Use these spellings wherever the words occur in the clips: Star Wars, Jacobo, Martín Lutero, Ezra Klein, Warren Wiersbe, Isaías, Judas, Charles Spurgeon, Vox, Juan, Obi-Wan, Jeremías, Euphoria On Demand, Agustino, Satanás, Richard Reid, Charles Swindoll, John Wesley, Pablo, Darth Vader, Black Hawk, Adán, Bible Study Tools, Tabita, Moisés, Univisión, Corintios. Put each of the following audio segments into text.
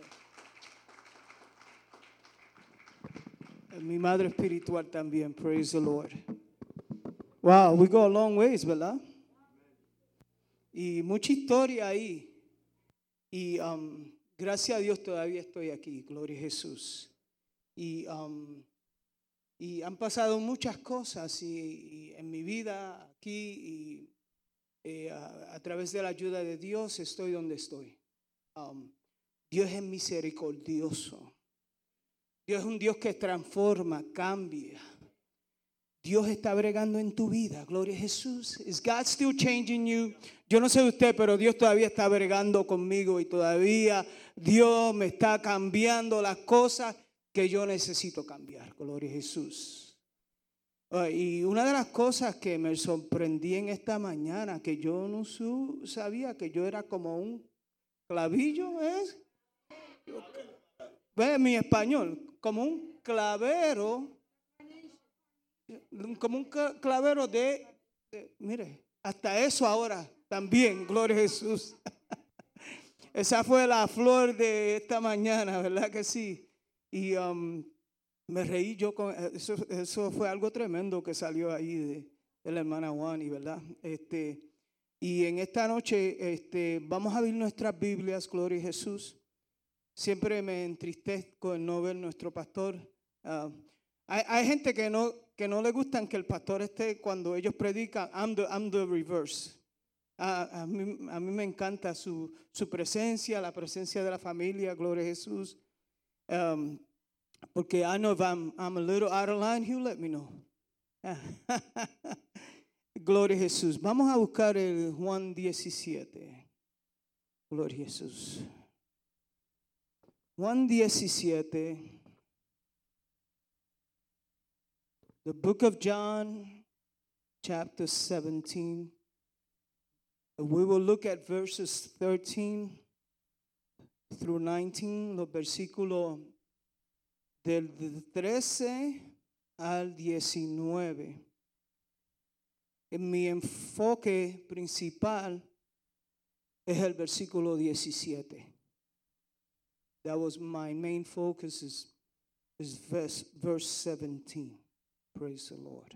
hacer. Mi madre espiritual también, praise the Lord. Wow, we go a long ways, ¿verdad? Y mucha historia ahí. Y gracias a Dios todavía estoy aquí, gloria a Jesús. Y han pasado muchas cosas y en mi vida aquí y a través de la ayuda de Dios estoy donde estoy. Dios es misericordioso. Dios es un Dios que transforma, cambia. Dios está bregando en tu vida, gloria a Jesús. Is God still changing you? Yo no sé de usted, pero Dios todavía está bregando conmigo y todavía Dios me está cambiando las cosas que yo necesito cambiar, gloria a Jesús. Y una de las cosas que me sorprendí en esta mañana, que yo no sabía que yo era como un clavillo, ¿es? ¿Ve mi español? Como un clavero mire, hasta eso ahora también, gloria a Jesús. Esa fue la flor de esta mañana, ¿verdad que sí? Y me reí yo con eso fue algo tremendo que salió ahí de la hermana Juan, ¿verdad? Y en esta noche vamos a abrir nuestras Biblias, gloria a Jesús. Siempre me entristezco en no ver nuestro pastor. Hay gente que no le gustan que el pastor esté cuando ellos predican. I'm the reverse. A mí me encanta su presencia, la presencia de la familia, gloria a Jesús. Porque I know if I'm a little out of line, he'll let me know. Gloria a Jesús. Vamos a buscar el Juan 17. Gloria a Jesús. Juan 17. The book of John, chapter 17. We will look at verses 13 through 19, los versículos del 13 al 19. Mi enfoque principal es el versículo 17. That was my main focus is verse 17. Praise the Lord.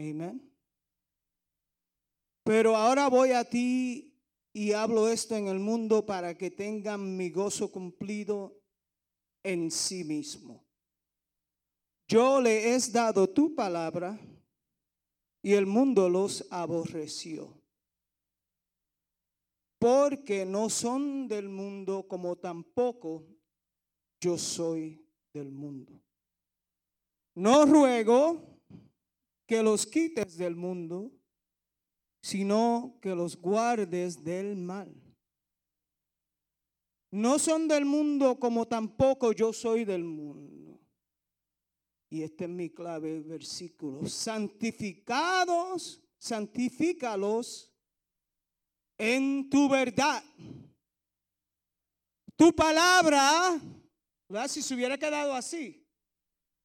Amen. Pero ahora voy a ti y hablo esto en el mundo para que tengan mi gozo cumplido en sí mismo. Yo le he dado tu palabra y el mundo los aborreció, porque no son del mundo como tampoco yo soy del mundo. No ruego que los quites del mundo, sino que los guardes del mal. No son del mundo como tampoco yo soy del mundo. Y este es mi clave versículo. Santifícalos en tu verdad. Tu palabra, ¿verdad? Si se hubiera quedado así,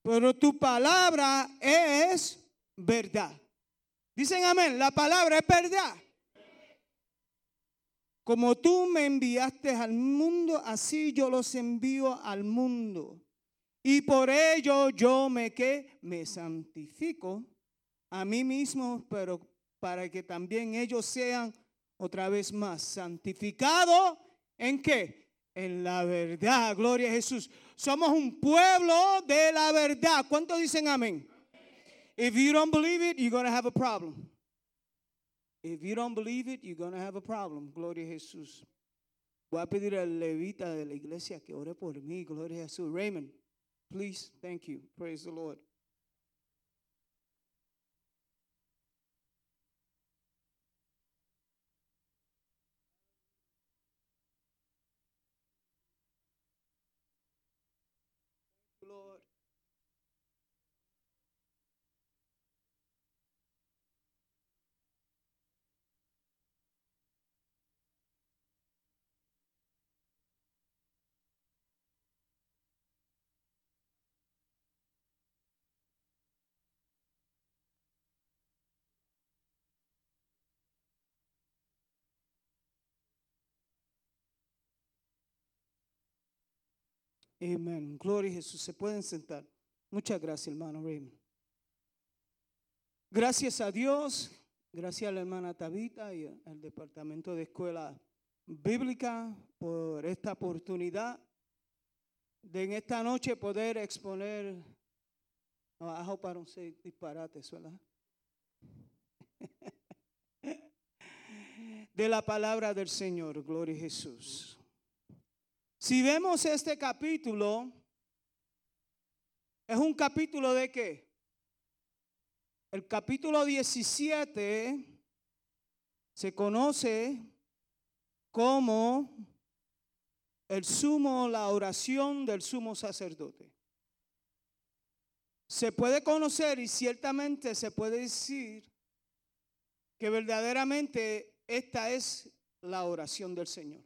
pero tu palabra es verdad. Dicen amén, la palabra es verdad. Como tú me enviaste al mundo, así yo los envío al mundo. Y por ello yo me santifico a mí mismo, pero para que también ellos sean otra vez más santificados. ¿En qué? En la verdad, gloria a Jesús. Somos un pueblo de la verdad. ¿Cuántos dicen amén? If you don't believe it, you're going to have a problem. If you don't believe it, you're going to have a problem. Gloria a Jesús. Voy a pedir al levita de la iglesia que ore por mí. Gloria a Jesús. Raymond, please. Thank you. Praise the Lord. Amén. Gloria a Jesús. Se pueden sentar. Muchas gracias, hermano Raymond. Gracias a Dios. Gracias a la hermana Tabita y al Departamento de Escuela Bíblica por esta oportunidad de en esta noche poder exponer. I hope I don't say disparates, ¿verdad? De la palabra del Señor, gloria a Jesús. Si vemos este capítulo, es un capítulo de ¿qué? El capítulo 17 se conoce como la oración del sumo sacerdote. Se puede conocer y ciertamente se puede decir que verdaderamente esta es la oración del Señor.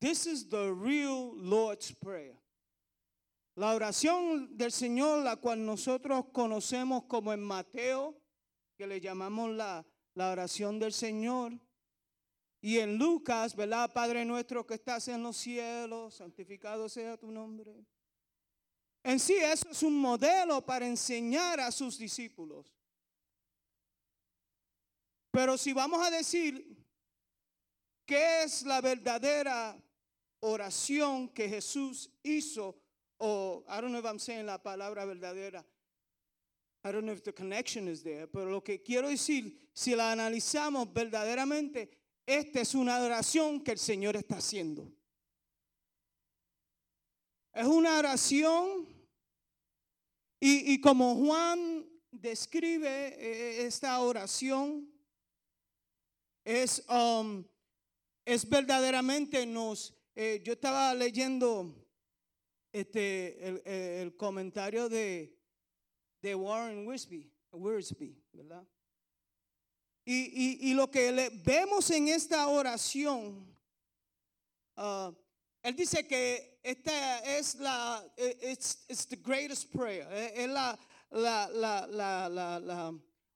This is the real Lord's Prayer. La oración del Señor, la cual nosotros conocemos como en Mateo, que le llamamos la oración del Señor. Y en Lucas, ¿verdad? Padre nuestro que estás en los cielos, santificado sea tu nombre. En sí, eso es un modelo para enseñar a sus discípulos. Pero si vamos a decir qué es la verdadera oración que Jesús hizo, o I don't know if I'm saying la palabra verdadera. I don't know if the connection is there. Pero lo que quiero decir, si la analizamos verdaderamente, esta es una oración que el Señor está haciendo. Es una oración y como Juan describe esta oración, es verdaderamente yo estaba leyendo el comentario de Warren Wiersbe, ¿verdad? Y lo que vemos en esta oración, él dice que esta es it's the greatest prayer, es la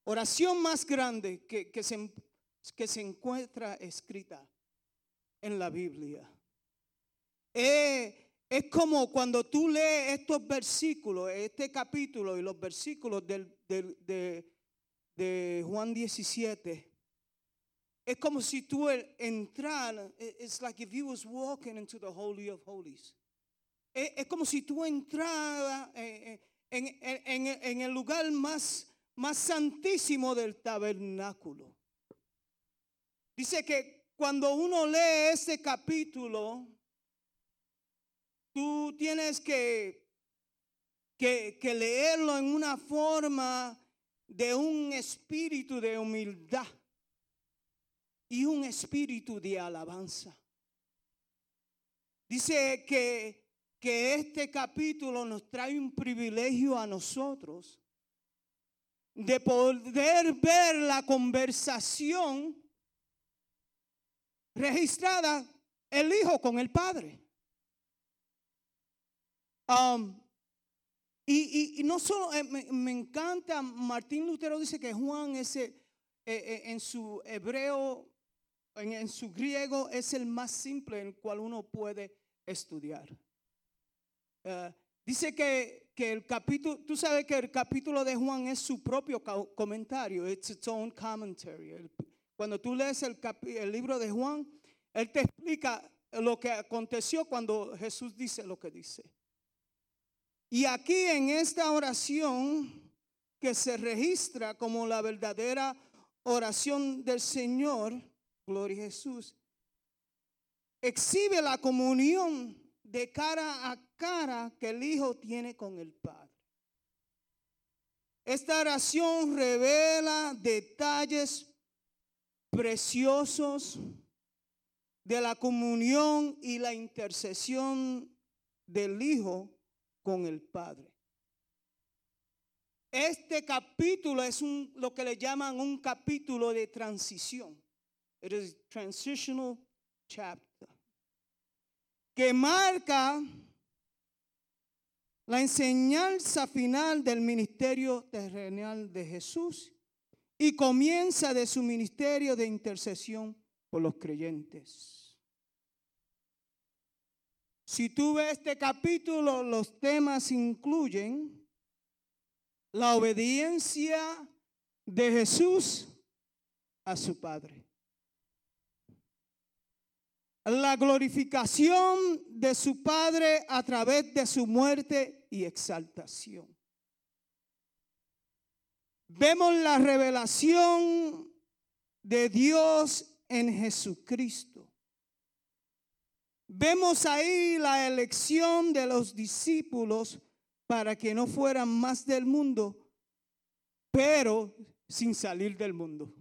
oración más grande que se encuentra escrita en la Biblia. Es como cuando tú lees estos versículos, este capítulo y los versículos de Juan 17. Es como si tú entrar, it's like if you was walking into the Holy of Holies. Es como si tú entraras en el lugar más santísimo del tabernáculo. Dice que cuando uno lee este capítulo, tú tienes que leerlo en una forma de un espíritu de humildad y un espíritu de alabanza. Dice que este capítulo nos trae un privilegio a nosotros de poder ver la conversación registrada el Hijo con el Padre. Y no solo, me encanta, Martín Lutero dice que Juan en su hebreo, en su griego, es el más simple en el cual uno puede estudiar. Dice que el capítulo, tú sabes que el capítulo de Juan es su propio comentario, it's its own commentary. Cuando tú lees el libro de Juan, él te explica lo que aconteció cuando Jesús dice lo que dice. Y aquí en esta oración que se registra como la verdadera oración del Señor, gloria a Jesús, exhibe la comunión de cara a cara que el Hijo tiene con el Padre. Esta oración revela detalles preciosos de la comunión y la intercesión del Hijo con el Padre. Este capítulo es lo que le llaman un capítulo de transición. It is a transitional chapter. Que marca la enseñanza final del ministerio terrenal de Jesús y comienza de su ministerio de intercesión por los creyentes. Si tú ves este capítulo, los temas incluyen la obediencia de Jesús a su Padre, la glorificación de su Padre a través de su muerte y exaltación. Vemos la revelación de Dios en Jesucristo. Vemos ahí la elección de los discípulos para que no fueran más del mundo, pero sin salir del mundo.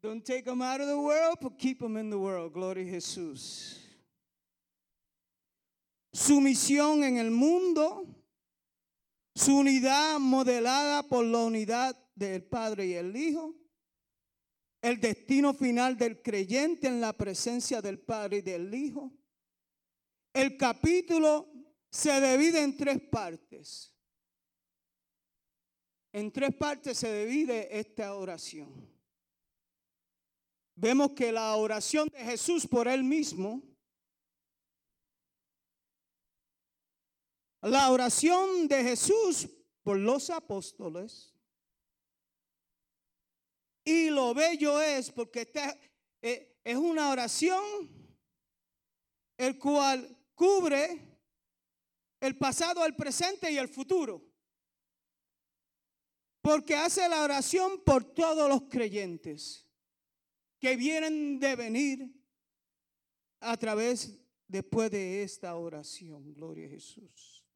Don't take them out of the world, but keep them in the world. Gloria a Jesús. Su misión en el mundo, su unidad modelada por la unidad del Padre y el Hijo, el destino final del creyente en la presencia del Padre y del Hijo. El capítulo se divide en tres partes. En tres partes se divide esta oración. Vemos que la oración de Jesús por él mismo, la oración de Jesús por los apóstoles, y lo bello es porque esta es una oración el cual cubre el pasado, el presente y el futuro, porque hace la oración por todos los creyentes que vienen de venir a través después de esta oración. Gloria a Jesús.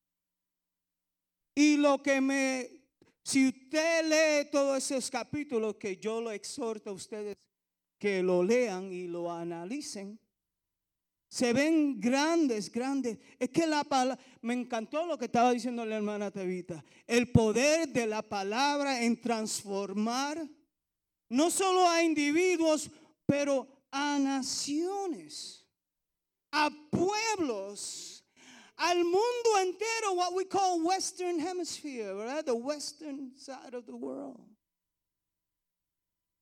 Y lo que si usted lee todos esos capítulos, que yo lo exhorto a ustedes que lo lean y lo analicen, se ven grandes, grandes. Es que la palabra, me encantó lo que estaba diciendo la hermana Tabita, el poder de la palabra en transformar no solo a individuos, pero a naciones, a pueblos, al mundo entero, what we call Western Hemisphere, ¿verdad? The Western side of the world.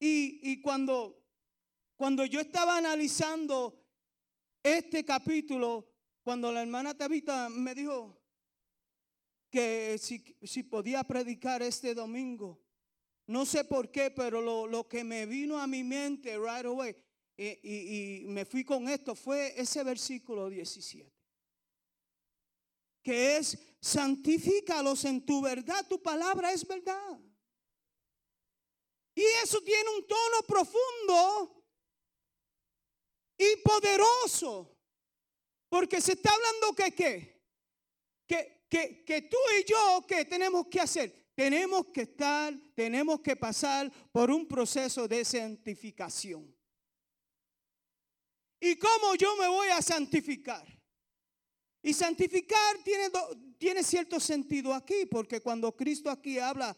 Y cuando yo estaba analizando este capítulo, cuando la hermana Tabita me dijo que si podía predicar este domingo, no sé por qué, pero lo que me vino a mi mente right away, y me fui con esto, fue ese versículo 17. Que es, santifícalos en tu verdad, tu palabra es verdad. Y eso tiene un tono profundo y poderoso, porque se está hablando que tú y yo, ¿qué tenemos que hacer? Tenemos que pasar por un proceso de santificación. ¿Y cómo yo me voy a santificar? Y santificar tiene cierto sentido aquí, porque cuando Cristo aquí habla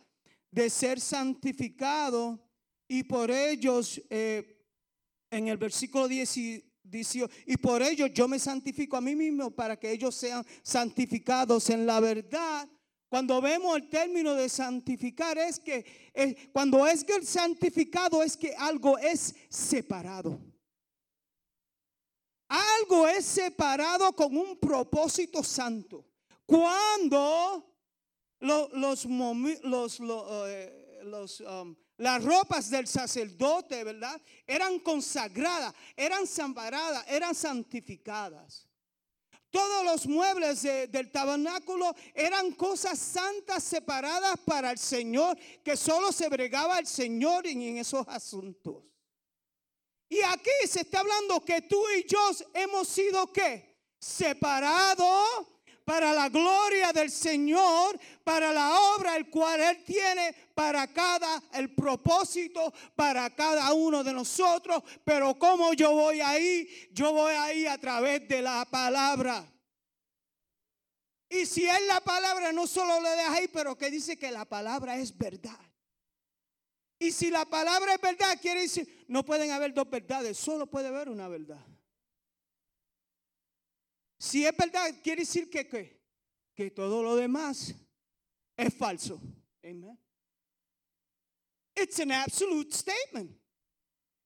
de ser santificado y por ellos, en el versículo 18, y por ellos yo me santifico a mí mismo para que ellos sean santificados en la verdad. Cuando vemos el término de santificar, es que cuando es que el santificado es que algo es separado. Algo es separado con un propósito santo. Cuando las ropas del sacerdote, ¿verdad?, eran consagradas, eran santificadas, eran santificadas. Todos los muebles del tabernáculo eran cosas santas separadas para el Señor, que solo se bregaba el Señor en esos asuntos. Y aquí se está hablando que tú y yo hemos sido ¿qué? Separados para la gloria del Señor, para la obra el cual Él tiene el propósito para cada uno de nosotros. Pero ¿cómo yo voy ahí? Yo voy ahí a través de la palabra. Y si es la palabra, no solo le deja ahí, pero que dice que la palabra es verdad. Y si la palabra es verdad, quiere decir, no pueden haber dos verdades, solo puede haber una verdad. Si es verdad, quiere decir que todo lo demás es falso. Amen. It's an absolute statement.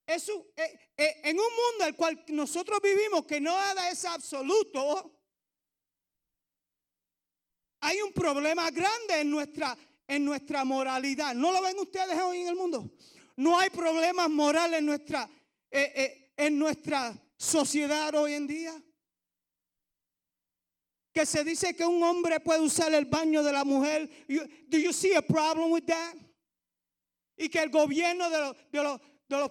En un mundo al cual nosotros vivimos, que nada es absoluto, hay un problema grande en nuestra moralidad. ¿No lo ven ustedes hoy en el mundo? No hay problemas morales en nuestra sociedad hoy en día. Que se dice que un hombre puede usar el baño de la mujer. Do you see a problem with that? Y que el gobierno de los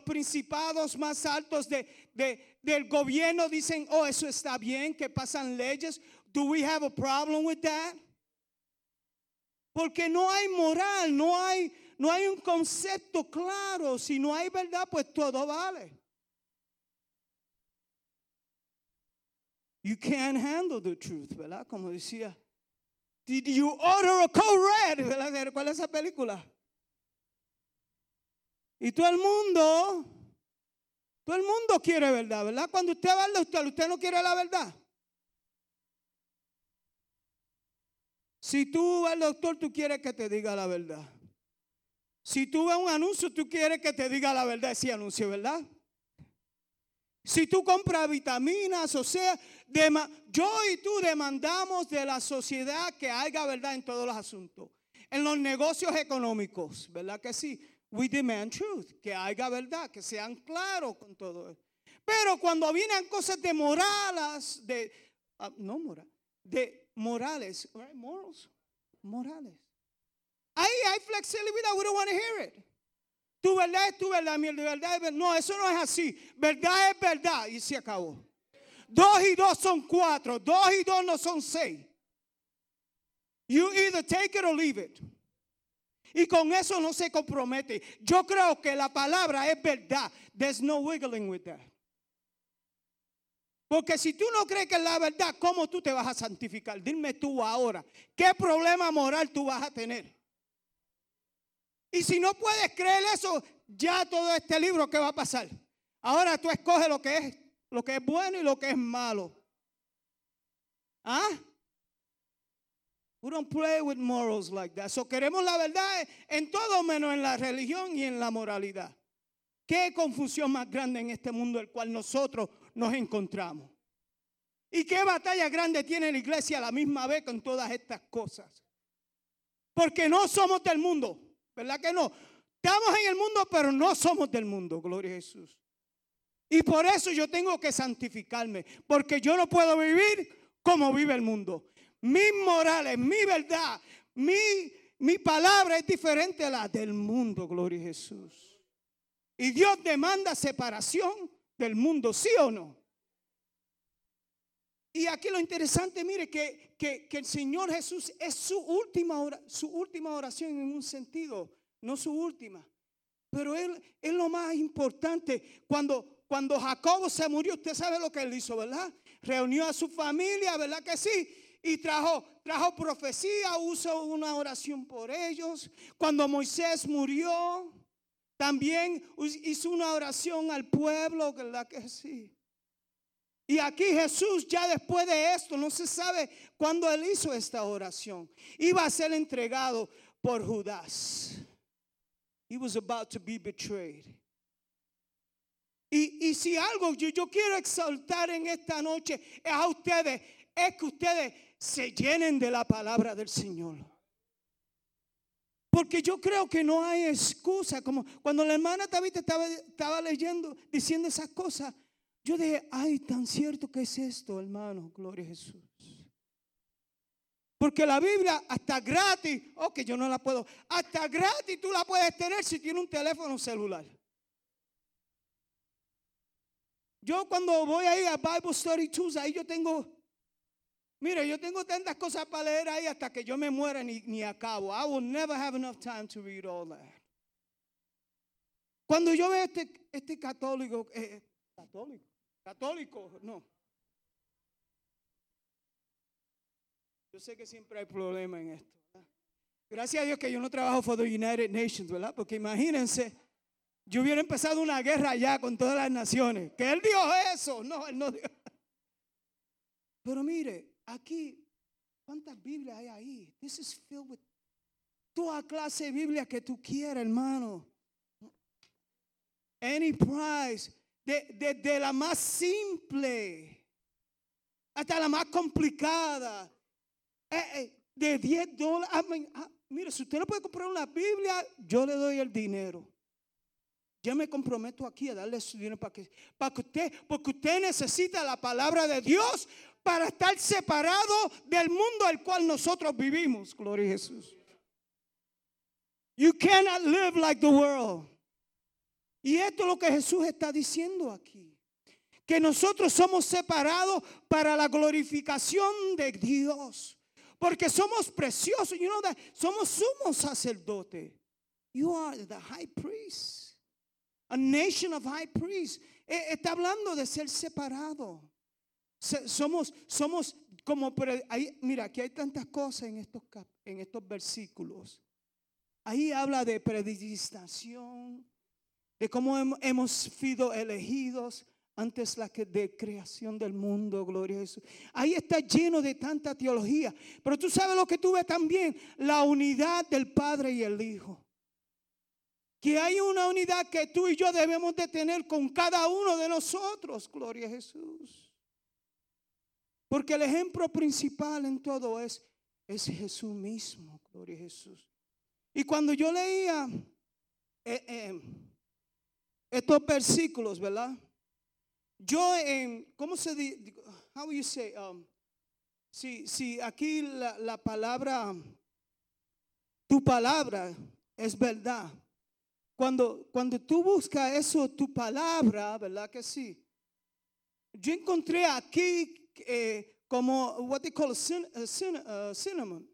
principados más altos del gobierno dicen, oh, eso está bien, que pasan leyes. Do we have a problem with that? Porque no hay moral, no hay un concepto claro. Si no hay verdad, pues todo vale. You can't handle the truth, ¿verdad? Como decía, did you order a code red? ¿Verdad? ¿Cuál es esa película? Y todo el mundo quiere verdad, ¿verdad? Cuando usted va al doctor, usted no quiere la verdad. Si tú vas al doctor, tú quieres que te diga la verdad. Si tú ves un anuncio, tú quieres que te diga la verdad ese anuncio, ¿verdad? Si tú compras vitaminas, o sea, yo y tú demandamos de la sociedad que haya verdad en todos los asuntos. En los negocios económicos, ¿verdad que sí? We demand truth, que haya verdad, que sean claros con todo eso. Pero cuando vienen cosas de morales, morales. Ahí hay flexibilidad, we don't want to hear it. Tu verdad es tu verdad, mi verdad es verdad. No, eso no es así. Verdad es verdad. Y se acabó. 2 y 2 son 4. 2 y 2 no son 6. You either take it or leave it. Y con eso no se compromete. Yo creo que la palabra es verdad. There's no wiggling with that. Porque si tú no crees que es la verdad, ¿cómo tú te vas a santificar? Dime tú ahora, ¿qué problema moral tú vas a tener? Y si no puedes creer eso, ya todo este libro, ¿qué va a pasar? Ahora tú escoges lo que es bueno y lo que es malo. ¿Ah? We don't play with morals like that. So queremos la verdad en todo menos en la religión y en la moralidad. Qué confusión más grande en este mundo en el cual nosotros nos encontramos. Y qué batalla grande tiene la iglesia a la misma vez con todas estas cosas. Porque no somos del mundo. ¿Verdad que no? Estamos en el mundo, pero no somos del mundo, gloria a Jesús. Y por eso yo tengo que santificarme, porque yo no puedo vivir como vive el mundo. Mis morales, mi verdad, mi palabra es diferente a la del mundo, gloria a Jesús. Y Dios demanda separación del mundo, ¿sí o no? Y aquí lo interesante, mire, que el Señor Jesús es su última oración en un sentido, no su última. Pero Él es lo más importante. Cuando Jacobo se murió, usted sabe lo que Él hizo, ¿verdad? Reunió a su familia, ¿verdad que sí? Y trajo profecía, usó una oración por ellos. Cuando Moisés murió, también hizo una oración al pueblo, ¿verdad que sí? Y aquí Jesús, ya después de esto, no se sabe cuándo Él hizo esta oración. Iba a ser entregado por Judas. He was about to be betrayed. Y si algo yo quiero exaltar en esta noche es a ustedes, es que ustedes se llenen de la palabra del Señor. Porque yo creo que no hay excusa. Como cuando la hermana Tabita estaba leyendo, diciendo esas cosas, yo dije, ay, tan cierto que es esto, hermano, gloria a Jesús. Porque la Biblia hasta gratis, ok, yo no la puedo, hasta gratis tú la puedes tener si tienes un teléfono celular. Yo cuando voy ahí a Bible Study Tools, ahí yo tengo tantas cosas para leer ahí hasta que yo me muera ni acabo. I will never have enough time to read all that. Cuando yo veo este católico, no. Yo sé que siempre hay problema en esto, ¿verdad? Gracias a Dios que yo no trabajo for the United Nations, ¿verdad? Porque imagínense, yo hubiera empezado una guerra allá con todas las naciones. Que Él dijo eso. No, Él no dijo. Pero mire, aquí, ¿cuántas Biblias hay ahí? This is filled with toda clase de Biblia que tú quieras, hermano. Any price. Desde la más simple hasta la más complicada. De $10. Mire, si usted no puede comprar una Biblia, yo le doy el dinero. Yo me comprometo aquí a darle su dinero para que usted, porque usted necesita la palabra de Dios para estar separado del mundo al cual nosotros vivimos. Gloria a Jesús. You cannot live like the world. Y esto es lo que Jesús está diciendo aquí. Que nosotros somos separados para la glorificación de Dios. Porque somos preciosos. You know that. Somos sumos sacerdotes. You are the high priest. A nation of high priests. Está hablando de ser separado. Somos como... Mira, aquí hay tantas cosas en estos versículos. Ahí habla de predestinación, de cómo hemos sido elegidos antes de creación del mundo, gloria a Jesús. Ahí está lleno de tanta teología. Pero tú sabes lo que tú ves también, la unidad del Padre y el Hijo. Que hay una unidad que tú y yo debemos de tener con cada uno de nosotros, gloria a Jesús. Porque el ejemplo principal en todo es Jesús mismo, gloria a Jesús. Y cuando yo leía estos versículos, ¿verdad? Yo ¿cómo se dice? How you say? Si aquí la palabra, tu palabra es verdad. Cuando tú buscas eso, tu palabra, ¿verdad que sí? Yo encontré aquí como what they call cinnamon,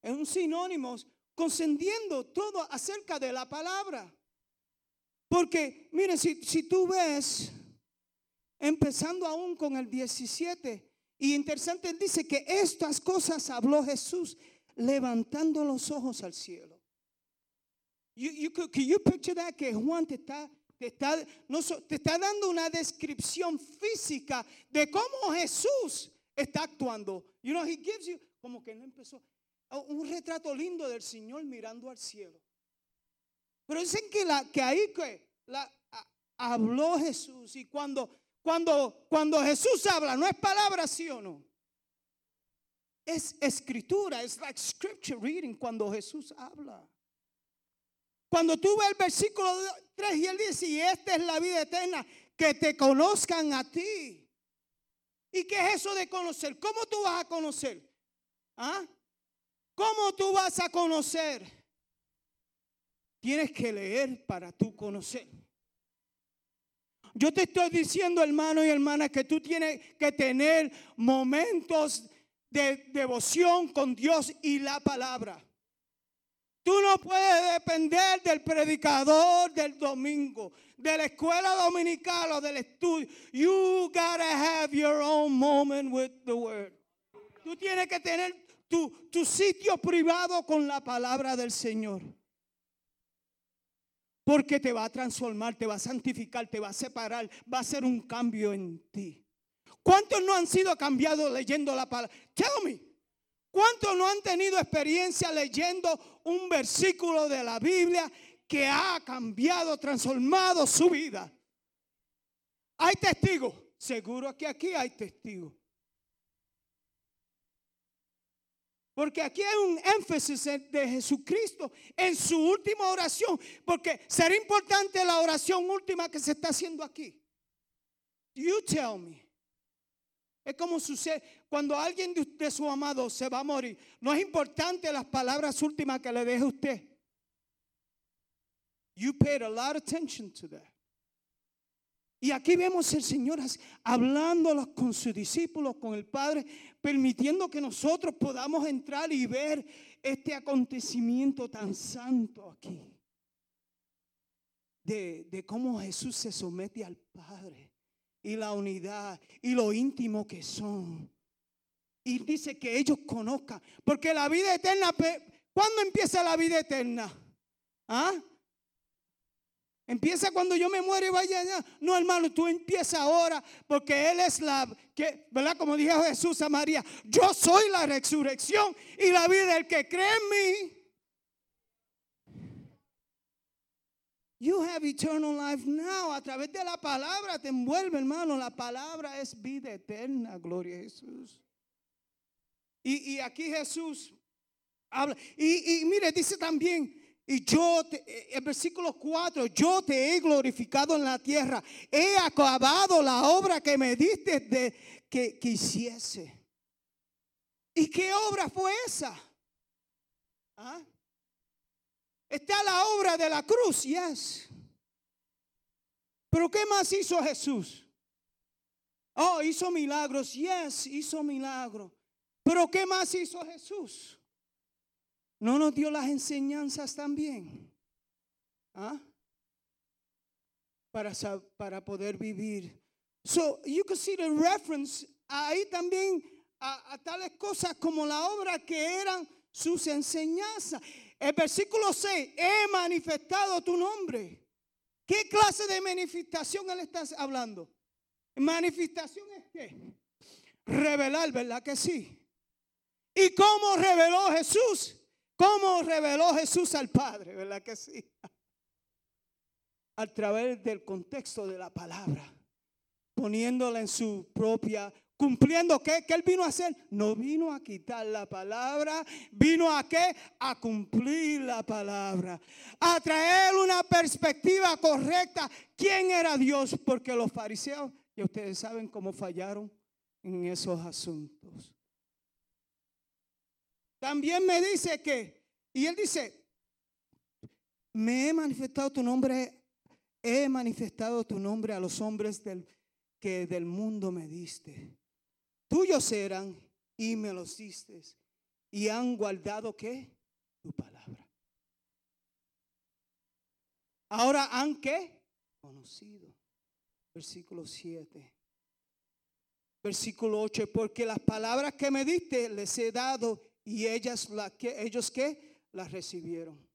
es un sinónimo. Concediendo todo acerca de la palabra. Porque, miren, si tú ves, empezando aún con el 17, y interesante, dice que estas cosas habló Jesús levantando los ojos al cielo. Can you picture that? Que Juan te está dando una descripción física de cómo Jesús está actuando. You know, he gives you, como que no empezó. Un retrato lindo del Señor mirando al cielo. Pero dicen que habló Jesús. Y cuando Jesús habla, no es palabra, sí o no. Es escritura, es like scripture reading cuando Jesús habla. Cuando tú ves el versículo 3 y él dice, y esta es la vida eterna, que te conozcan a ti. ¿Y qué es eso de conocer? ¿Cómo tú vas a conocer? ¿Ah? ¿Cómo tú vas a conocer? Tienes que leer para tú conocer. Yo te estoy diciendo, hermano y hermana, que tú tienes que tener momentos de devoción con Dios y la palabra. Tú no puedes depender del predicador del domingo, de la escuela dominical o del estudio. You gotta have your own moment with the word. Tú tienes que tener tu sitio privado con la palabra del Señor. Porque te va a transformar, te va a santificar, te va a separar, va a hacer un cambio en ti. ¿Cuántos no han sido cambiados leyendo la palabra? Tell me. ¿Cuántos no han tenido experiencia leyendo un versículo de la Biblia que ha cambiado, transformado su vida? Hay testigos. Seguro que aquí hay testigos. Porque aquí hay un énfasis de Jesucristo en su última oración. Porque será importante la oración última que se está haciendo aquí. You tell me. Es como sucede cuando alguien de usted, su amado, se va a morir. No es importante las palabras últimas que le deje usted. You paid a lot of attention to that. Y aquí vemos al Señor hablándolos con sus discípulos, con el Padre, permitiendo que nosotros podamos entrar y ver este acontecimiento tan santo aquí. De cómo Jesús se somete al Padre y la unidad y lo íntimo que son. Y dice que ellos conozcan, porque la vida eterna, ¿cuándo empieza la vida eterna? ¿Ah? Empieza cuando yo me muero y vaya allá. No, hermano, tú empiezas ahora, porque Él es ¿verdad? Como dijo Jesús a María, yo soy la resurrección y la vida. El que cree en mí. You have eternal life now. A través de la palabra te envuelve, hermano. La palabra es vida eterna. Gloria a Jesús. Y aquí Jesús habla. Y mire, dice también, y yo, el versículo 4, yo te he glorificado en la tierra. He acabado la obra que me diste de que hiciese. ¿Y qué obra fue esa? ¿Ah? Está la obra de la cruz, yes. Pero ¿qué más hizo Jesús? Oh, hizo milagros, yes, hizo milagros. Pero ¿qué más hizo Jesús? ¿No nos dio las enseñanzas también? ¿Ah? Para poder vivir. So, you can see the reference ahí también a tales cosas como la obra que eran sus enseñanzas. El versículo 6, he manifestado tu nombre. ¿Qué clase de manifestación él está hablando? Manifestación es qué? Revelar, ¿verdad que sí? ¿Y cómo reveló Jesús? ¿Cómo reveló Jesús al Padre? ¿Verdad que sí? A través del contexto de la palabra, poniéndola en su propia, cumpliendo qué, que él vino a hacer, no vino a quitar la palabra, vino a qué, a cumplir la palabra, a traer una perspectiva correcta, quién era Dios, porque los fariseos, y ustedes saben cómo fallaron en esos asuntos. También me dice que, y él dice, me he manifestado tu nombre, he manifestado tu nombre a los hombres que del mundo me diste. Tuyos eran y me los diste, y han guardado ¿qué? Tu palabra. Ahora han ¿qué? Conocido. Versículo 7. Versículo 8. Porque las palabras que me diste les he dado, y ellos ¿qué? Las recibieron.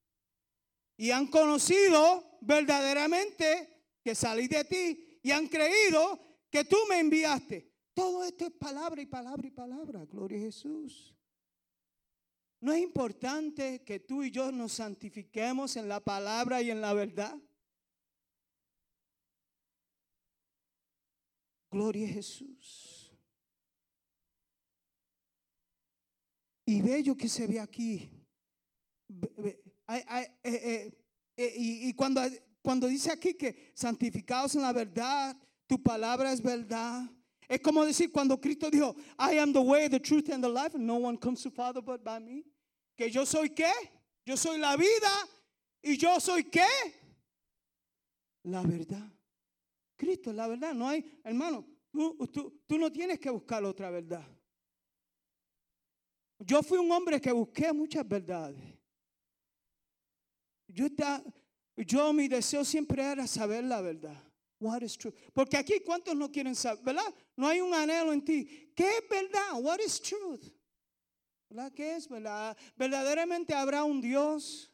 Y han conocido verdaderamente que salí de ti, y han creído que tú me enviaste. Todo esto es palabra y palabra y palabra. Gloria a Jesús. ¿No es importante que tú y yo nos santifiquemos en la palabra y en la verdad? Gloria a Jesús. Y bello que se ve aquí. Y cuando dice aquí que santificados en la verdad, tu palabra es verdad. Es como decir cuando Cristo dijo, I am the way, the truth and the life, and no one comes to Father but by me. Que yo soy ¿qué? Yo soy la vida, y yo soy ¿qué? La verdad. Cristo es la verdad. No hay, hermano, tú no tienes que buscar otra verdad. Yo fui un hombre que busqué muchas verdades. Yo mi deseo siempre era saber la verdad. What is true? Porque aquí cuántos no quieren saber, ¿verdad? No hay un anhelo en ti. ¿Qué es verdad? What is truth? ¿Verdad? ¿Qué es verdad? ¿Verdaderamente habrá un Dios?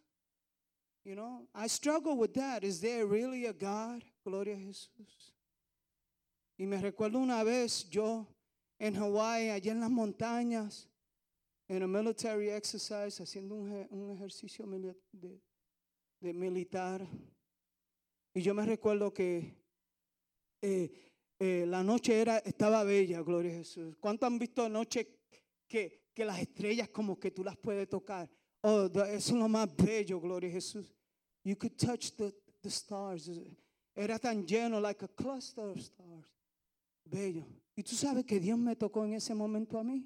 You know, I struggle with that. Is there really a God? Gloria a Jesús. Y me recuerdo una vez yo en Hawái, allá en las montañas, en un military exercise, haciendo un ejercicio de militar. Y yo me recuerdo que la noche estaba bella, gloria a Jesús. ¿Cuántos han visto noches que las estrellas como que tú las puedes tocar? Oh, eso es lo más bello, gloria a Jesús. You could touch the stars. Era tan lleno, like a cluster of stars. Bello. Y tú sabes que Dios me tocó en ese momento a mí.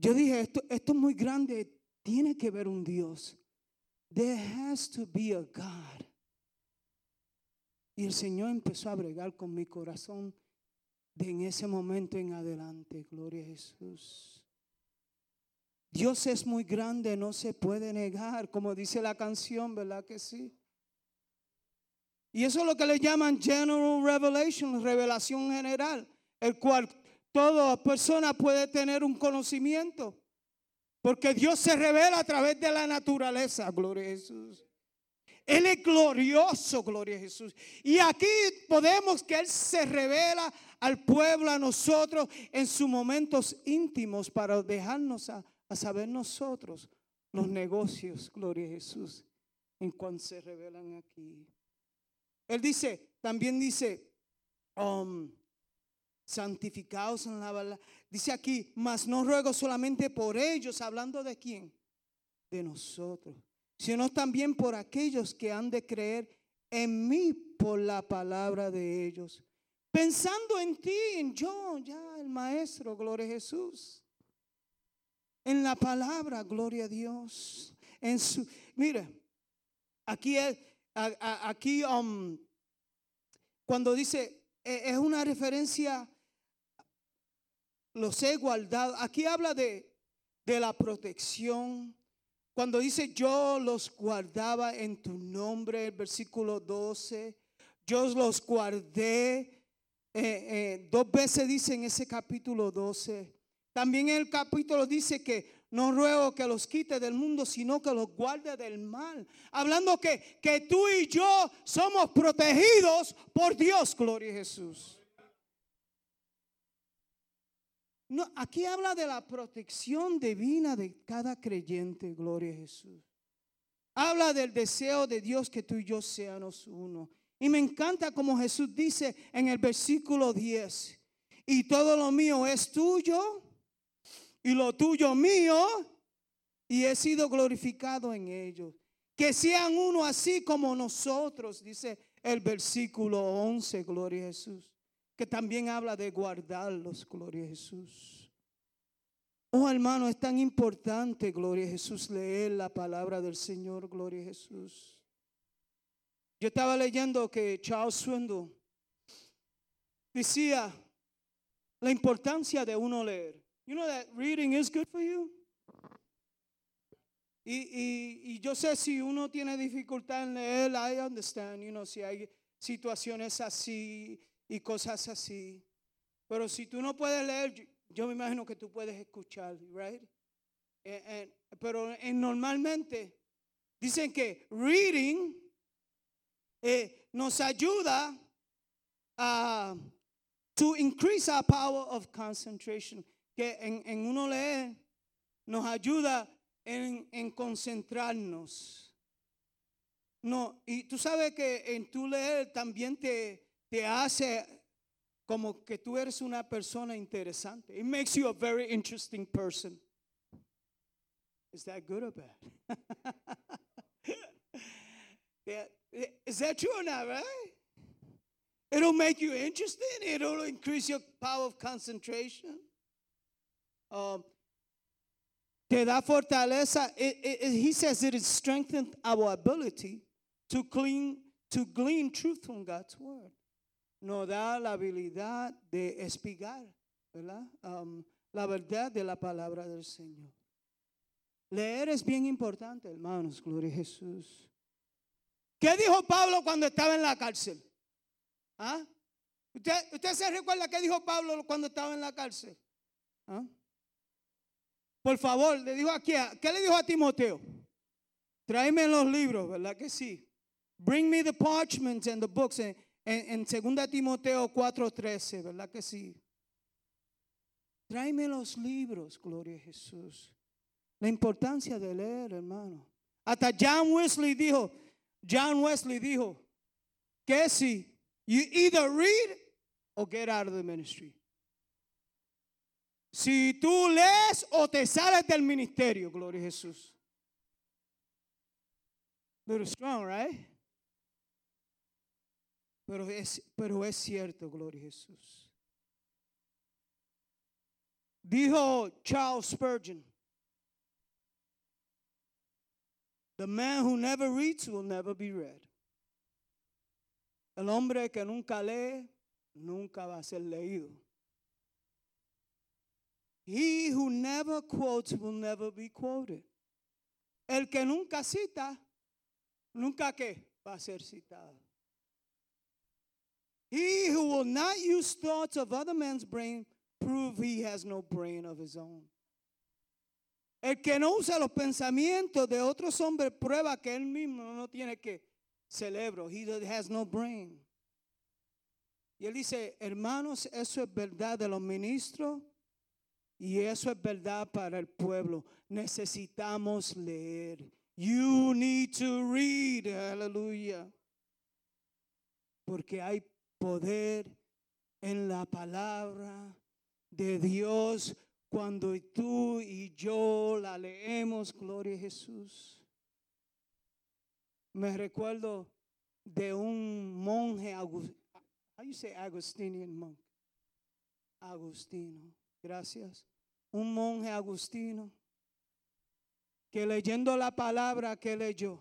Yo dije, esto es muy grande, tiene que haber un Dios. There has to be a God. Y el Señor empezó a bregar con mi corazón de en ese momento en adelante, gloria a Jesús. Dios es muy grande, no se puede negar, como dice la canción, ¿verdad que sí? Y eso es lo que le llaman general revelation, revelación general, el cual toda persona puede tener un conocimiento, porque Dios se revela a través de la naturaleza, gloria a Jesús. Él es glorioso, gloria a Jesús. Y aquí podemos que Él se revela al pueblo, a nosotros, en sus momentos íntimos, para dejarnos a saber nosotros los negocios, gloria a Jesús, en cuanto se rebelan aquí. Él dice, también dice, santificados en la verdad. Dice aquí, mas no ruego solamente por ellos, hablando de quién, de nosotros, sino también por aquellos que han de creer en mí por la palabra de ellos. Pensando en ti, en John, ya el maestro, gloria a Jesús. En la palabra, gloria a Dios. En su, mira, aquí es, aquí cuando dice, es una referencia, los he guardado. Aquí habla de la protección. Cuando dice yo los guardaba en tu nombre, el versículo 12, yo los guardé, dos veces dice en ese capítulo 12. También en el capítulo dice que no ruego que los quite del mundo, sino que los guarde del mal. Hablando que tú y yo somos protegidos por Dios, gloria a Jesús. No, aquí habla de la protección divina de cada creyente, gloria a Jesús. Habla del deseo de Dios que tú y yo seamos uno. Y me encanta como Jesús dice en el versículo 10, y todo lo mío es tuyo, y lo tuyo mío, y he sido glorificado en ellos. Que sean uno así como nosotros, dice el versículo 11, gloria a Jesús. Que también habla de guardarlos, gloria a Jesús. Oh, hermano, es tan importante, gloria a Jesús, leer la palabra del Señor, gloria a Jesús. Yo estaba leyendo que Charles Swindoll decía la importancia de uno leer. You know that reading is good for you. Y yo sé si uno tiene dificultad en leer, I understand, you know, si hay situaciones así y cosas así. Pero si tú no puedes leer, yo me imagino que tú puedes escuchar, right? Pero normalmente dicen que reading nos ayuda to increase our power of concentration. Que en uno leer nos ayuda en concentrarnos. No, y tú sabes que en tu leer también te hace como que tú eres una persona interesante. It makes you a very interesting person. Is that good or bad? Yeah. Is that true or not, right? It'll make you interesting. It'll increase your power of concentration. Te da fortaleza. He says it is strengthened our ability to glean truth from God's word. Nos da la habilidad de espigar, ¿verdad? La verdad de la palabra del Señor. Leer es bien importante, hermanos, gloria a Jesús. ¿Qué dijo Pablo cuando estaba en la cárcel? ¿Ah? ¿Usted se recuerda qué dijo Pablo cuando estaba en la cárcel? ¿Ah? Por favor, le dijo aquí, ¿qué le dijo a Timoteo? Tráeme los libros, ¿verdad que sí? Bring me the parchments and the books. En 2 Timoteo 4:13, ¿verdad que sí? Tráeme los libros, gloria a Jesús. La importancia de leer, hermano. Hasta John Wesley dijo que si you either read or get out of the ministry. Si tú lees o te sales del ministerio, gloria a Jesús. Little strong, right? Pero es cierto, gloria a Jesús. Dijo Charles Spurgeon, the man who never reads will never be read. El hombre que nunca lee, nunca va a ser leído. He who never quotes will never be quoted. El que nunca cita, nunca qué, va a ser citado. He who will not use thoughts of other man's brain, prove he has no brain of his own. El que no usa los pensamientos de otros hombres prueba que él mismo no tiene que cerebro. He has no brain. Y él dice, hermanos, eso es verdad de los ministros y eso es verdad para el pueblo. Necesitamos leer You need to read, aleluya, porque hay poder en la palabra de Dios cuando tú y yo la leemos, gloria a Jesús. Me recuerdo de un monje, how you say Agustinian monk? Agustino, gracias. Un monje agustino que leyendo la palabra que leyó,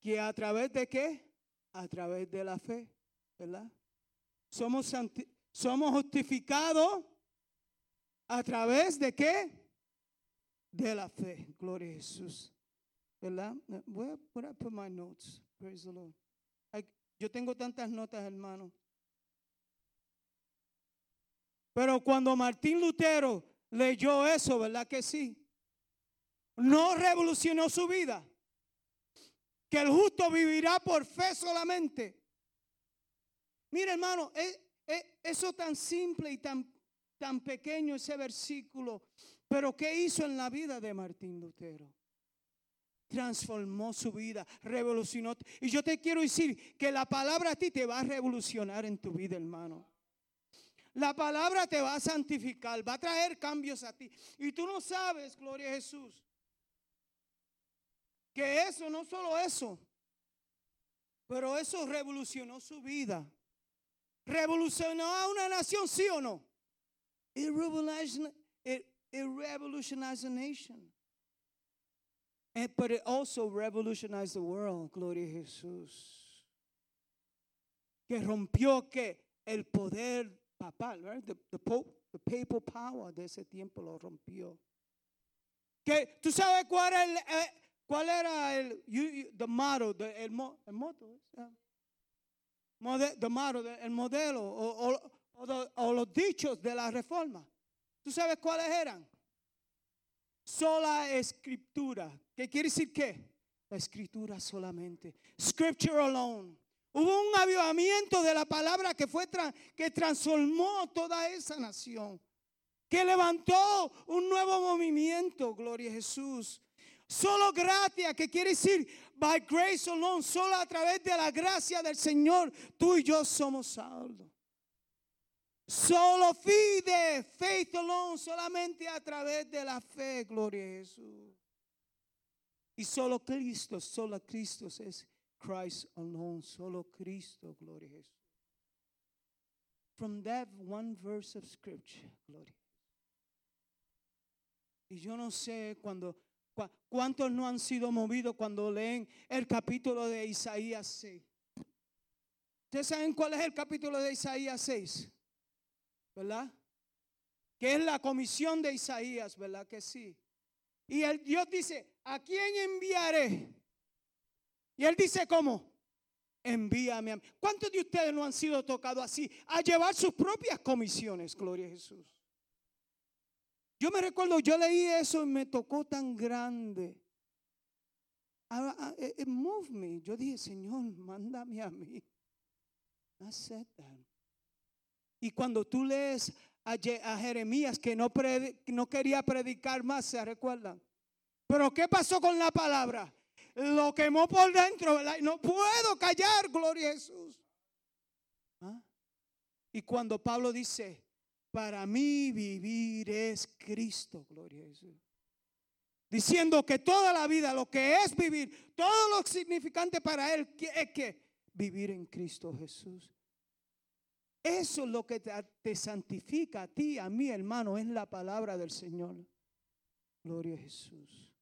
que a través de qué? A través de la fe, ¿verdad? Somos justificados a través de qué? De la fe, gloria a Jesús, ¿verdad? Where would I put my notes? Praise the Lord. Yo tengo tantas notas, hermano. Pero cuando Martín Lutero leyó eso, ¿verdad que sí? No revolucionó su vida. Que el justo vivirá por fe solamente. Mira, hermano, eso tan simple y tan pequeño ese versículo. Pero ¿qué hizo en la vida de Martín Lutero? Transformó su vida, revolucionó. Y yo te quiero decir que la palabra a ti te va a revolucionar en tu vida, hermano. La palabra te va a santificar, va a traer cambios a ti. Y tú no sabes, gloria a Jesús, que eso, no solo eso, pero eso revolucionó su vida. ¿Revolucionó a una nación, sí o no? It revolutionized a nation. But it also revolutionized the world, gloria a Jesús. Que rompió que el poder papal, right? The Pope, the papal power de ese tiempo lo rompió. Que tú sabes cuál era el modelo o los dichos de la Reforma. ¿Tú sabes cuáles eran? Sola escritura. ¿Qué quiere decir qué? La escritura solamente. Scripture alone. Hubo un avivamiento de la palabra que fue que transformó toda esa nación, que levantó un nuevo movimiento, gloria a Jesús. Solo gratia, que quiere decir by grace alone, solo a través de la gracia del Señor tú y yo somos salvos. Solo fide, faith alone, solamente a través de la fe, gloria a Jesús. Y solo Cristo es Christ alone, solo Cristo, gloria a Jesús. From that one verse of scripture, gloria. Y yo no sé cuántos no han sido movidos cuando leen el capítulo de Isaías 6. ¿Ustedes saben cuál es el capítulo de Isaías 6? ¿Verdad? Que es la comisión de Isaías, ¿verdad que sí? Y Dios dice, ¿a quién enviaré? Y él dice, ¿cómo? Envíame a mí. ¿Cuántos de ustedes no han sido tocados así? A llevar sus propias comisiones, gloria a Jesús. Yo me recuerdo, yo leí eso y me tocó tan grande. It moved me. Yo dije, Señor, mándame a mí. I said that. Y cuando tú lees a Jeremías, que no quería predicar más, ¿se recuerdan? Pero ¿qué pasó con la palabra? Lo quemó por dentro, ¿verdad? No puedo callar, gloria a Jesús. ¿Ah? Y cuando Pablo dice, para mí vivir es Cristo, gloria a Jesús. Diciendo que toda la vida, lo que es vivir, todo lo significante para él es que vivir en Cristo Jesús. Eso es lo que te santifica a ti, a mí, hermano, es la palabra del Señor. Gloria a Jesús.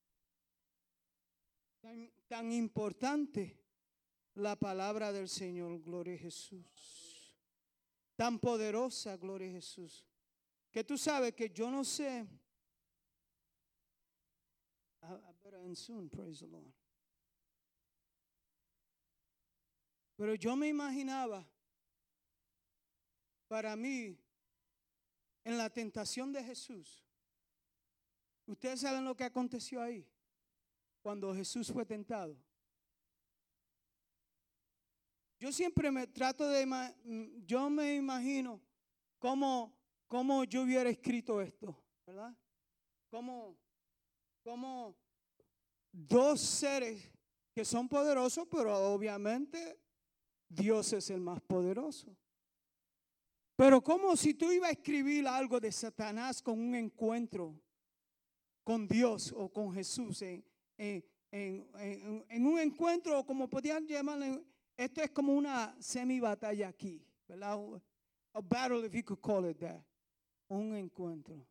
Tan importante la palabra del Señor, gloria a Jesús. Tan poderosa, gloria a Jesús. Que tú sabes que yo no sé. I better end soon, praise the Lord. Pero yo me imaginaba, para mí, en la tentación de Jesús. Ustedes saben lo que aconteció ahí. Cuando Jesús fue tentado, yo siempre me trato de, yo me imagino cómo yo hubiera escrito esto, ¿verdad? Cómo dos seres que son poderosos, pero obviamente Dios es el más poderoso. Pero como si tú ibas a escribir algo de Satanás con un encuentro con Dios o con Jesús, en un encuentro, o como podían llamarle, esto es como una semi-batalla aquí, ¿verdad? A battle, if you could call it that. Un encuentro.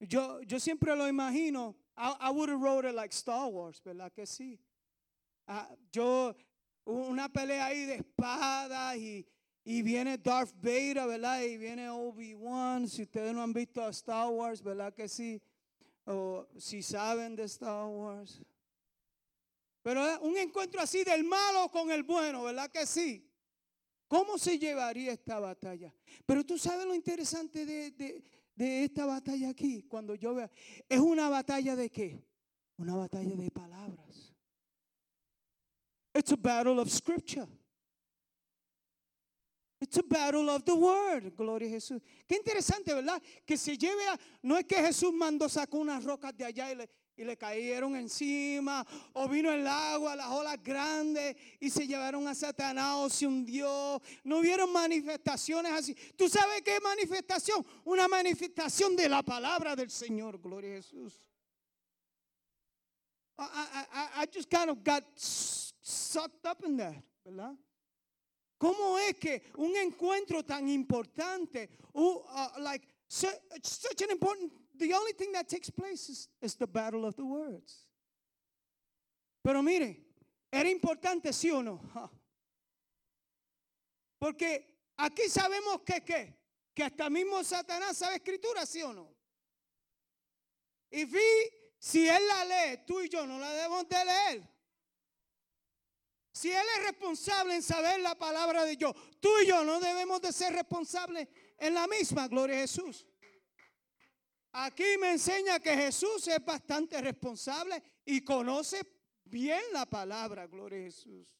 Yo siempre lo imagino. I would have wrote it like Star Wars, ¿verdad que sí? Una pelea ahí de espadas y viene Darth Vader, ¿verdad? Y viene Obi-Wan. Si ustedes no han visto a Star Wars, ¿verdad que sí? O si saben de Star Wars. Pero un encuentro así del malo con el bueno, ¿verdad que sí? ¿Cómo se llevaría esta batalla? Pero tú sabes lo interesante de esta batalla aquí, cuando yo vea, es una batalla de ¿qué? Una batalla de palabras. It's a battle of scripture. It's a battle of the word. Gloria a Jesús. Qué interesante, ¿verdad? Que se lleve a, no es que Jesús mandó, sacó unas rocas de allá y le cayeron encima, o vino el agua, las olas grandes, y se llevaron a Satanás, o se hundió. No hubieron manifestaciones así. ¿Tú sabes qué manifestación? Una manifestación de la palabra del Señor. Gloria a Jesús. I just kind of got sucked up in that, ¿verdad? ¿Cómo es que un encuentro tan importante, such an important, the only thing that takes place is the battle of the words? Pero mire, ¿era importante sí o no? Porque aquí sabemos que hasta mismo Satanás sabe escritura, sí o no. Si él la lee, tú y yo no la debemos de leer. Si él es responsable en saber la palabra de Dios, tú y yo no debemos de ser responsables en la misma. Gloria a Jesús. Aquí me enseña que Jesús es bastante responsable y conoce bien la palabra, gloria a Jesús.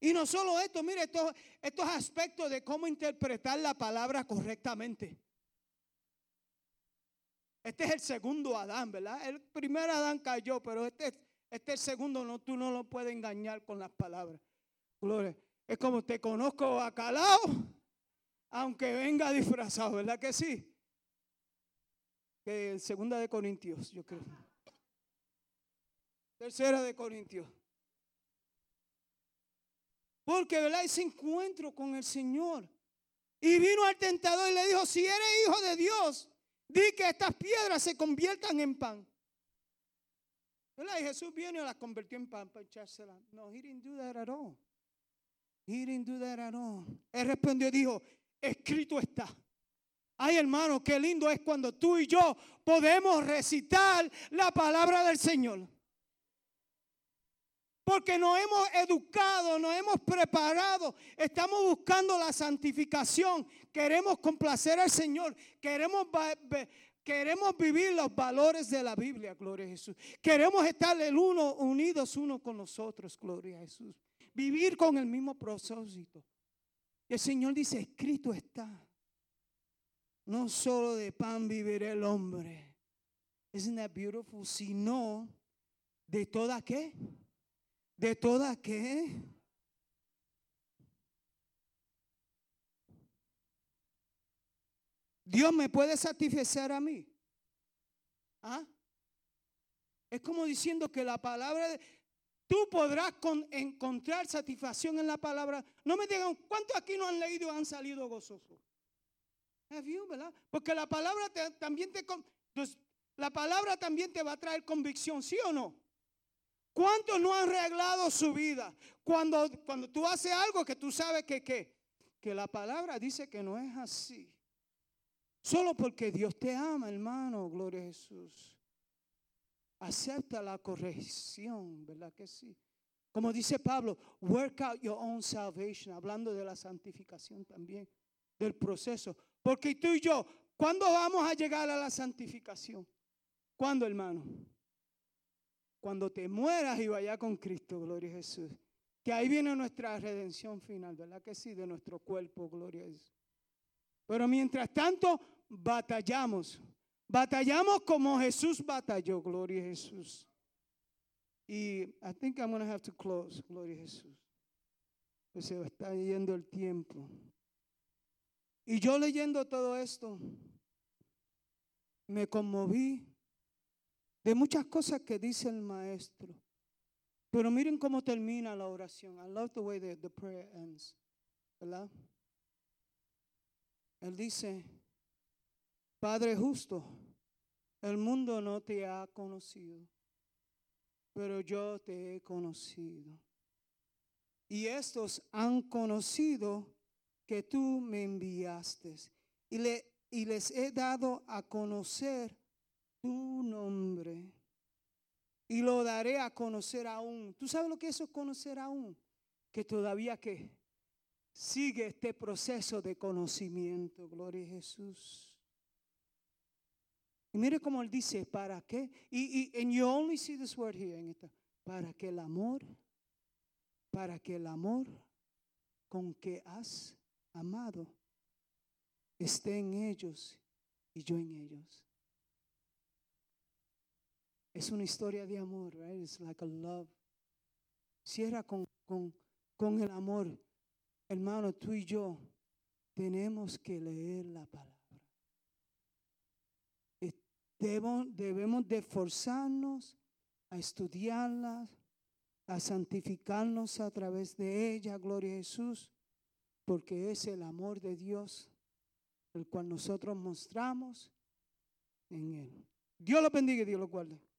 Y no solo esto, mire, estos aspectos de cómo interpretar la palabra correctamente. Este es el segundo Adán, ¿verdad? El primer Adán cayó, pero este es el segundo. No, tú no lo puedes engañar con las palabras. Gloria. Es como te conozco bacalao, aunque venga disfrazado, ¿verdad que sí? Que segunda de Corintios, yo creo. Tercera de Corintios. Porque, ¿verdad? Ese encuentro con el Señor. Y vino al tentador y le dijo: si eres hijo de Dios, di que estas piedras se conviertan en pan. ¿Verdad? Y Jesús vino y las convirtió en pan para echárselas. No, he didn't do that at all. He didn't do that at all. Él respondió y dijo: escrito está. Ay, hermano, qué lindo es cuando tú y yo podemos recitar la palabra del Señor. Porque nos hemos educado, nos hemos preparado, estamos buscando la santificación, queremos complacer al Señor, queremos vivir los valores de la Biblia, gloria a Jesús. Queremos estar unidos uno con nosotros, gloria a Jesús. Vivir con el mismo propósito. Y el Señor dice: escrito está. No solo de pan vivirá el hombre. Isn't that beautiful? Sino de toda qué. De toda qué. Dios me puede satisfacer a mí. ¿Ah? Es como diciendo que la palabra. Tú podrás encontrar satisfacción en la palabra. No me digan, ¿cuántos aquí no han leído y han salido gozosos? ¿Verdad? Porque la palabra también te va a traer convicción, ¿sí o no? ¿Cuántos no han arreglado su vida? Cuando tú haces algo que tú sabes que la palabra dice que no es así. Solo porque Dios te ama, hermano, gloria a Jesús. Acepta la corrección, ¿verdad que sí? Como dice Pablo, work out your own salvation, hablando de la santificación también, del proceso. Porque tú y yo, ¿cuándo vamos a llegar a la santificación? ¿Cuándo, hermano? Cuando te mueras y vayas con Cristo, gloria a Jesús. Que ahí viene nuestra redención final, ¿verdad que sí? De nuestro cuerpo, gloria a Jesús. Pero mientras tanto, batallamos. Batallamos como Jesús batalló. Gloria a Jesús. Y I think I'm going to have to close. Gloria a Jesús. Pues se está yendo el tiempo. Y yo leyendo todo esto, me conmoví de muchas cosas que dice el maestro. Pero miren cómo termina la oración. I love the way the prayer ends. ¿Verdad? Él dice, Padre justo, el mundo no te ha conocido, pero yo te he conocido. Y estos han conocido que tú me enviaste y les he dado a conocer tu nombre. Y lo daré a conocer aún. ¿Tú sabes lo que eso es conocer aún? Que todavía que sigue este proceso de conocimiento. Gloria a Jesús. Y mire cómo él dice, ¿para qué? Y and you only see this word here. En esta, para que el amor con que has amado esté en ellos y yo en ellos. Es una historia de amor, right? It's like a love. Cierra con el amor. Hermano, tú y yo tenemos que leer la palabra. Debemos de forzarnos a estudiarla, a santificarnos a través de ella, gloria a Jesús, porque es el amor de Dios el cual nosotros mostramos en Él. Dios los bendiga y Dios los guarde.